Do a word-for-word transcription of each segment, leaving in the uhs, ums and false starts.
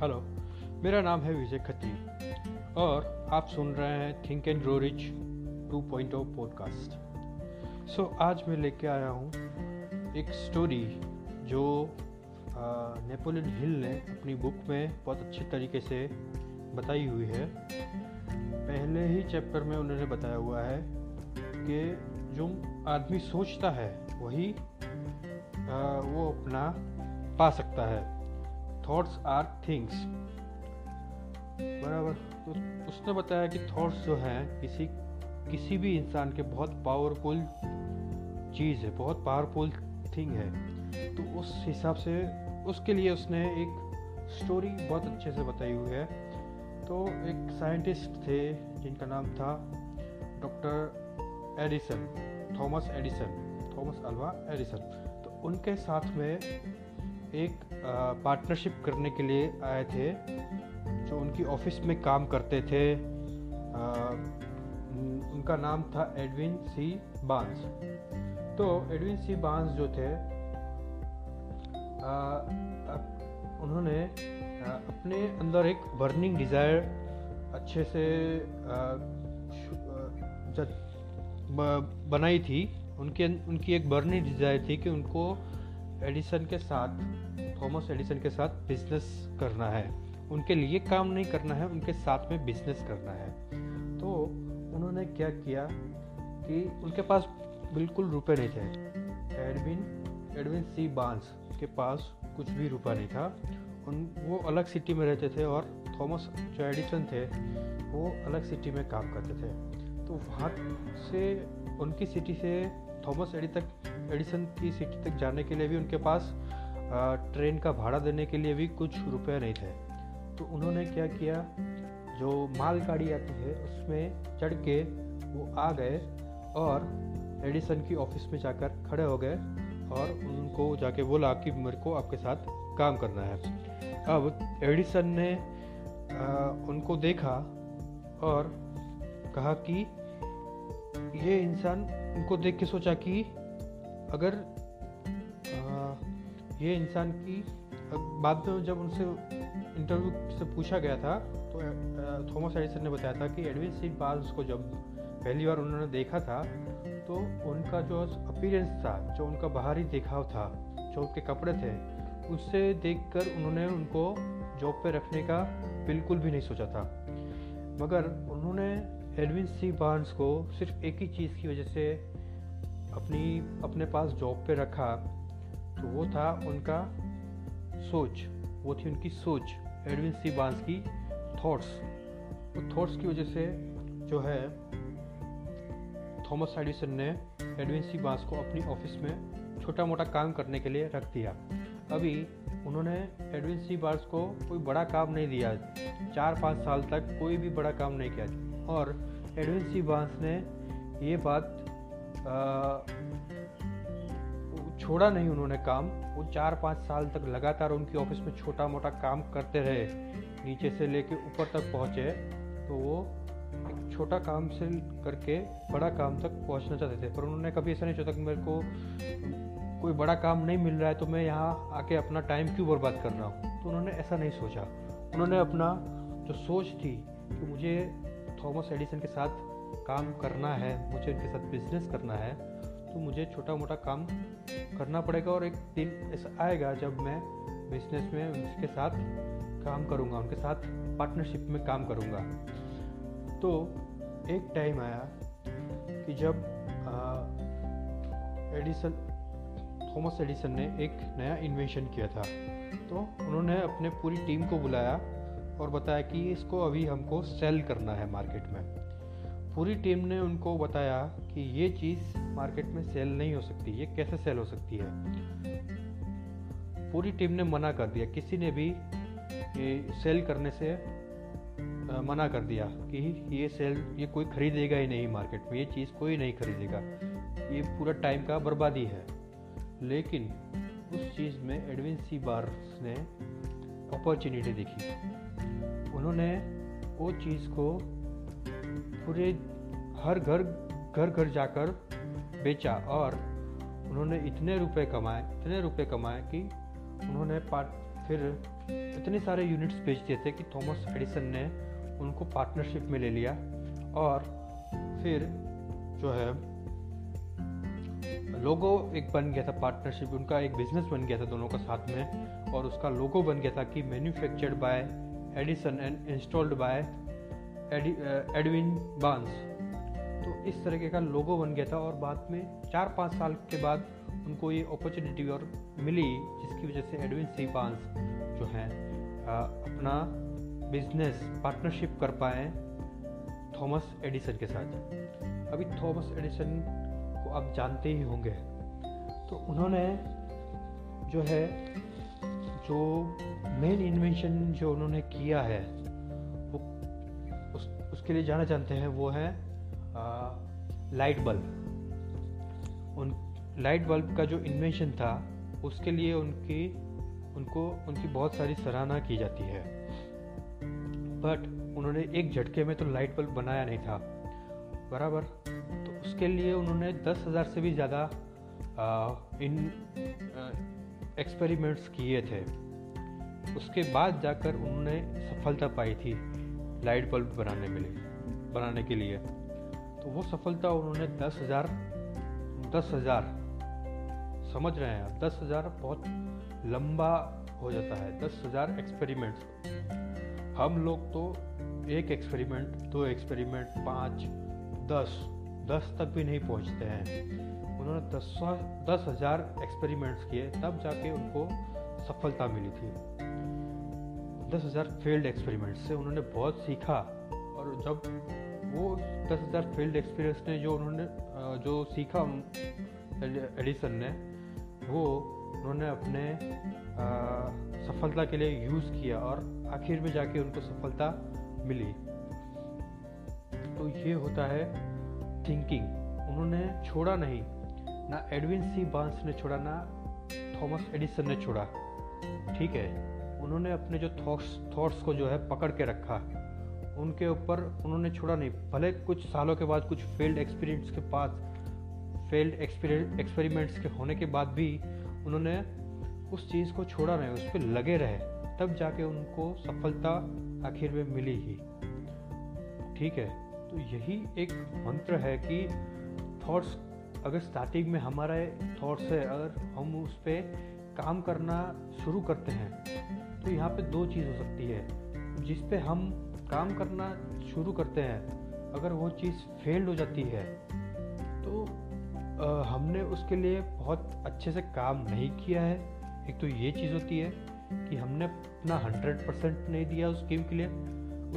Hello, मेरा नाम है विजय खती और आप सुन रहे हैं think and grow rich two point o podcast. So आज मैं लेके आया हूँ एक स्टोरी जो नेपोलियन हिल ने अपनी बुक में बहुत अच्छे तरीके से बताई हुई है। पहले ही चैप्टर में उन्होंने बताया हुआ है कि जो आदमी सोचता है वही आ, वो अपना पा सकता है। थॉट्स आर थिंग्स, बराबर। तो उसने बताया कि थॉट्स जो हैं किसी किसी भी इंसान के बहुत पावरफुल चीज़ है, बहुत पावरफुल थिंग है। तो उस हिसाब से उसके लिए उसने एक स्टोरी बहुत अच्छे से बताई हुई है। तो एक साइंटिस्ट थे जिनका नाम था doctor Edison, Thomas Edison, Thomas Alva Edison. तो उनके साथ में एक पार्टनरशिप करने के लिए आए थे जो उनकी ऑफिस में काम करते थे। आ, उनका नाम था एडविन सी बांस। तो एडविन सी बांस जो थे आ, उन्होंने आ, अपने अंदर एक बर्निंग डिज़ायर अच्छे से आ, बनाई थी। उनके उनकी एक बर्निंग डिज़ायर थी कि उनको एडिसन के साथ, थॉमस एडिसन के साथ बिजनेस करना है। उनके लिए काम नहीं करना है, उनके साथ में बिजनेस करना है। तो उन्होंने क्या किया कि उनके पास बिल्कुल रुपए नहीं थे। एडविन एडविन सी बांस के पास कुछ भी रुपया नहीं था। उन वो अलग सिटी में रहते थे और थॉमस जो एडिसन थे वो अलग सिटी में काम करते थे। तो वहाँ से उनकी सिटी से थॉमस एडिसन एडिसन की सिटी तक जाने के लिए भी उनके पास ट्रेन का भाड़ा देने के लिए भी कुछ रुपये नहीं थे। तो उन्होंने क्या किया, जो मालगाड़ी आती है उसमें चढ़ के वो आ गए और एडिसन की ऑफिस में जाकर खड़े हो गए और उनको जाके बोला कि मेरे को आपके साथ काम करना है। अब एडिसन ने आ, उनको देखा और कहा कि ये इंसान, उनको देख के सोचा कि अगर आ, ये इंसान की बाद में जब उनसे इंटरव्यू से पूछा गया था तो थॉमस एडिसन ने बताया था कि एडविन सी बांस को जब पहली बार उन्होंने देखा था तो उनका जो अपीयरेंस था, जो उनका बाहरी दिखाव था, जो उनके कपड़े थे, उससे देखकर उन्होंने उनको जॉब पे रखने का बिल्कुल भी नहीं सोचा था। मगर उन्होंने एडविन सी बांस को सिर्फ एक ही चीज़ की वजह से अपनी अपने पास जॉब पे रखा, तो वो था उनका सोच, वो थी उनकी सोच, एडविन सी बांस की थॉट्स। वो थॉट्स की वजह से जो है थॉमस एडिसन ने एडविन सी बांस को अपनी ऑफिस में छोटा मोटा काम करने के लिए रख दिया। अभी उन्होंने एडविन सी बांस को कोई बड़ा काम नहीं दिया, चार पाँच साल तक कोई भी बड़ा काम नहीं किया। और एडविन सी बांस ने ये बात आ, छोड़ा नहीं, उन्होंने काम वो चार पाँच साल तक लगातार उनकी ऑफिस में छोटा मोटा काम करते रहे, नीचे से लेके ऊपर तक पहुँचे। तो वो एक छोटा काम से करके बड़ा काम तक पहुँचना चाहते थे, पर उन्होंने कभी ऐसा नहीं सोचा कि मेरे को कोई बड़ा काम नहीं मिल रहा है तो मैं यहाँ आके अपना टाइम क्यों बर्बाद कर रहा हूँ। तो उन्होंने ऐसा नहीं सोचा। उन्होंने अपना जो सोच थी कि मुझे थॉमस एडिसन के साथ काम करना है, मुझे उनके साथ बिजनेस करना है, तो मुझे छोटा मोटा काम करना पड़ेगा और एक दिन ऐसा आएगा जब मैं बिजनेस में उनके साथ काम करूँगा, उनके साथ पार्टनरशिप में काम करूँगा। तो एक टाइम आया कि जब आ, एडिसन थॉमस एडिसन ने एक नया इन्वेंशन किया था। तो उन्होंने अपने पूरी टीम को बुलाया और बताया कि इसको अभी हमको सेल करना है मार्केट में। पूरी टीम ने उनको बताया कि ये चीज़ मार्केट में सेल नहीं हो सकती, ये कैसे सेल हो सकती है। पूरी टीम ने मना कर दिया, किसी ने भी ये सेल करने से मना कर दिया कि ये सेल ये कोई खरीदेगा ही नहीं, मार्केट में ये चीज़ कोई नहीं खरीदेगा, ये पूरा टाइम का बर्बादी है। लेकिन उस चीज़ में एडविन सी बांस ने अपॉर्चुनिटी देखी। उन्होंने वो चीज़ को पूरे हर घर घर घर जाकर बेचा और उन्होंने इतने रुपए कमाए इतने रुपए कमाए कि उन्होंने फिर इतने सारे यूनिट्स बेच दिए थे कि थॉमस एडिसन ने उनको पार्टनरशिप में ले लिया और फिर जो है लोगो एक बन गया था, पार्टनरशिप उनका एक बिजनेस बन गया था दोनों का साथ में, और उसका लोगो बन गया था कि manufactured by Edison and installed by Edwin Barnes. तो इस तरीके का लोगो बन गया था और बाद में चार पाँच साल के बाद उनको ये अपॉर्चुनिटी और मिली, जिसकी वजह से एडविन सी बांस जो है आ, अपना बिजनेस पार्टनरशिप कर पाए थॉमस एडिसन के साथ। अभी थॉमस एडिसन को आप जानते ही होंगे, तो उन्होंने जो है जो मेन इन्वेंशन जो उन्होंने किया है वो उस, उसके लिए जाना जानते हैं, वो है आ, लाइट बल्ब। उन लाइट बल्ब का जो इन्वेंशन था उसके लिए उनकी उनको उनकी बहुत सारी सराहना की जाती है, बट उन्होंने एक झटके में तो लाइट बल्ब बनाया नहीं था बराबर। तो उसके लिए उन्होंने दस हज़ार से भी ज़्यादा इन एक्सपेरिमेंट्स किए थे, उसके बाद जाकर उन्होंने सफलता पाई थी लाइट बल्ब बनाने में बनाने के लिए। तो वो सफलता उन्होंने दस हज़ार दस हज़ार समझ रहे हैं आप, दस हज़ार बहुत लंबा हो जाता है, दस हज़ार एक्सपेरिमेंट्स। हम लोग तो एक एक्सपेरिमेंट, दो एक्सपेरिमेंट, पाँच, दस दस तक भी नहीं पहुंचते हैं। उन्होंने दस दस हज़ार एक्सपेरिमेंट्स किए तब जाके उनको सफलता मिली थी। दस हज़ार फेल्ड एक्सपेरिमेंट्स से उन्होंने बहुत सीखा, और जब वो दस हज़ार फेल्ड एक्सपेरिमेंट्स ने जो उन्होंने जो सीखा एडिसन ने, वो उन्होंने अपने आ, सफलता के लिए यूज़ किया और आखिर में जाके उनको सफलता मिली। तो ये होता है थिंकिंग। उन्होंने छोड़ा नहीं, ना एडविन सी बांस ने छोड़ा, ना थॉमस एडिसन ने छोड़ा, ठीक है। उन्होंने अपने जो थॉट्स थॉट्स को जो है पकड़ के रखा, उनके ऊपर उन्होंने छोड़ा नहीं। भले कुछ सालों के बाद, कुछ फेल्ड एक्सपीरियंस के बाद, फेल्ड एक्सपेरिमेंट्स के होने के बाद भी उन्होंने उस चीज़ को छोड़ा नहीं, उस पर लगे रहे, तब जाके उनको सफलता आखिर में मिली ही, ठीक है। तो यही एक मंत्र है कि थॉट्स, अगर स्टार्टिंग में हमारे थॉट्स है, अगर हम उस पर काम करना शुरू करते हैं, तो यहाँ पे दो चीज़ हो सकती है। जिस पे हम काम करना शुरू करते हैं, अगर वो चीज़ फेल्ड हो जाती है तो आ, हमने उसके लिए बहुत अच्छे से काम नहीं किया है। एक तो ये चीज़ होती है कि हमने अपना हंड्रेड परसेंट नहीं दिया उस गेम के लिए,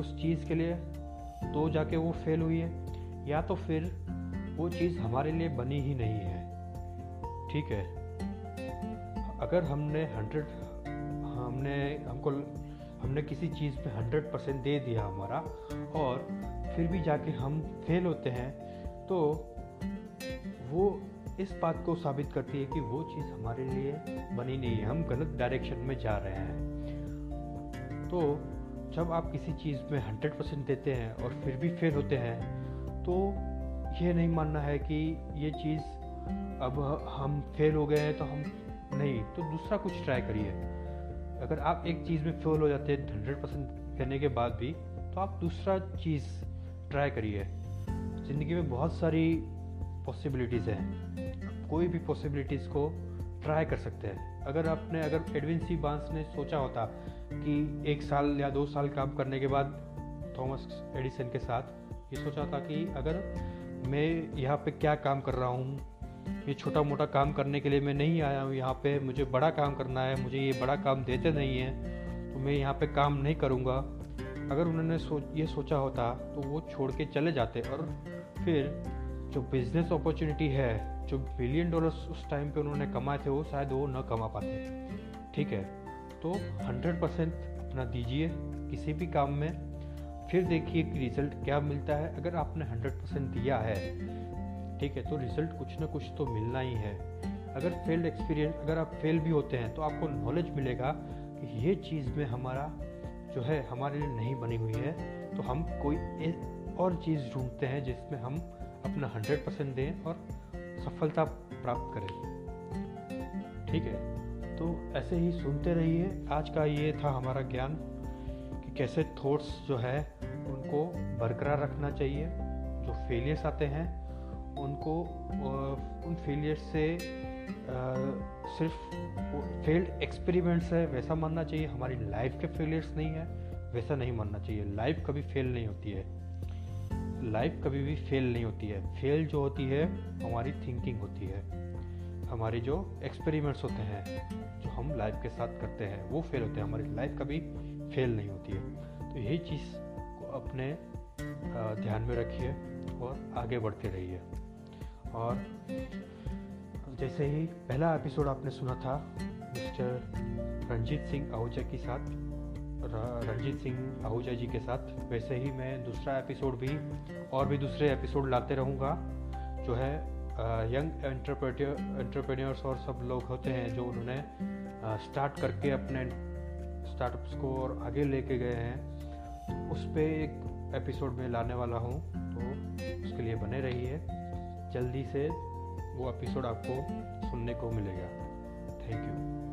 उस चीज़ के लिए, तो जाके वो फेल हुई है, या तो फिर वो चीज़ हमारे लिए बनी ही नहीं है, ठीक है। अगर हमने हंड्रेड हमने हमको हमने किसी चीज़ पे हंड्रेड परसेंट दे दिया हमारा, और फिर भी जाके हम फेल होते हैं, तो वो इस बात को साबित करती है कि वो चीज़ हमारे लिए बनी नहीं है, हम गलत डायरेक्शन में जा रहे हैं। तो जब आप किसी चीज़ में हंड्रेड परसेंट देते हैं और फिर भी फेल होते हैं, तो ये नहीं मानना है कि ये चीज़ अब हम फेल हो गए हैं तो हम नहीं, तो दूसरा कुछ ट्राई करिए। अगर आप एक चीज़ में फेल हो जाते हैं हंड्रेड परसेंट देने के बाद भी, तो आप दूसरा चीज़ ट्राई करिए। ज़िंदगी में बहुत सारी पॉसिबिलिटीज़ हैं, कोई भी पॉसिबिलिटीज़ को ट्राई कर सकते हैं। अगर आपने अगर एडविन सी बांस ने सोचा होता कि एक साल या दो साल काम करने के बाद थॉमस एडिसन के साथ ये सोचा था कि अगर मैं यहाँ पे क्या काम कर रहा हूँ, ये छोटा मोटा काम करने के लिए मैं नहीं आया हूँ यहाँ पे, मुझे बड़ा काम करना है, मुझे ये बड़ा काम देते नहीं है, तो मैं यहाँ पे काम नहीं करूँगा। अगर उन्होंने सो, ये सोचा होता तो वो छोड़ के चले जाते, और फिर जो बिज़नेस अपॉर्चुनिटी है, जो बिलियन डॉलर्स उस टाइम पे उन्होंने कमाए थे, वो शायद वो न कमा पाते, ठीक है। तो हंड्रेड परसेंट अपना दीजिए किसी भी काम में, फिर देखिए कि रिज़ल्ट क्या मिलता है। अगर आपने हंड्रेड परसेंट दिया है, ठीक है, तो रिज़ल्ट कुछ ना कुछ तो मिलना ही है। अगर फेल्ड एक्सपीरियंस, अगर आप फेल भी होते हैं, तो आपको नॉलेज मिलेगा कि ये चीज़ में हमारा जो है हमारे लिए नहीं बनी हुई है, तो हम कोई और चीज़ ढूंढते हैं जिसमें हम अपना हंड्रेड परसेंट दें और सफलता प्राप्त करें, ठीक है। तो ऐसे ही सुनते रहिए। आज का ये था हमारा ज्ञान कि कैसे थॉट्स जो है उनको बरकरार रखना चाहिए। जो फेलियर्स आते हैं उनको उन फेलियर्स से आ, सिर्फ फेल्ड एक्सपेरिमेंट्स है वैसा मानना चाहिए, हमारी लाइफ के फेलियर्स नहीं है वैसा नहीं मानना चाहिए। लाइफ कभी फेल नहीं होती है, लाइफ कभी भी फेल नहीं होती है। फेल जो होती है हमारी थिंकिंग होती है, हमारे जो एक्सपेरिमेंट्स होते हैं जो हम लाइफ के साथ करते हैं वो फेल होते हैं, हमारी लाइफ कभी फेल नहीं होती है। तो यही चीज़ को अपने ध्यान में रखिए और आगे बढ़ते रहिए। और जैसे ही पहला एपिसोड आपने सुना था मिस्टर रंजीत सिंह आहूजा के साथ रंजीत सिंह आहूजा जी के साथ, वैसे ही मैं दूसरा एपिसोड भी और भी दूसरे एपिसोड लाते रहूँगा। जो है यंग एंटरप्रेन्योर्स और सब लोग होते हैं जो उन्होंने स्टार्ट uh, करके अपने स्टार्टअप्स को और आगे लेके गए हैं, उस पर एक एपिसोड में लाने वाला हूँ। तो उसके लिए बने रहिए, जल्दी से वो एपिसोड आपको सुनने को मिलेगा। Thank you.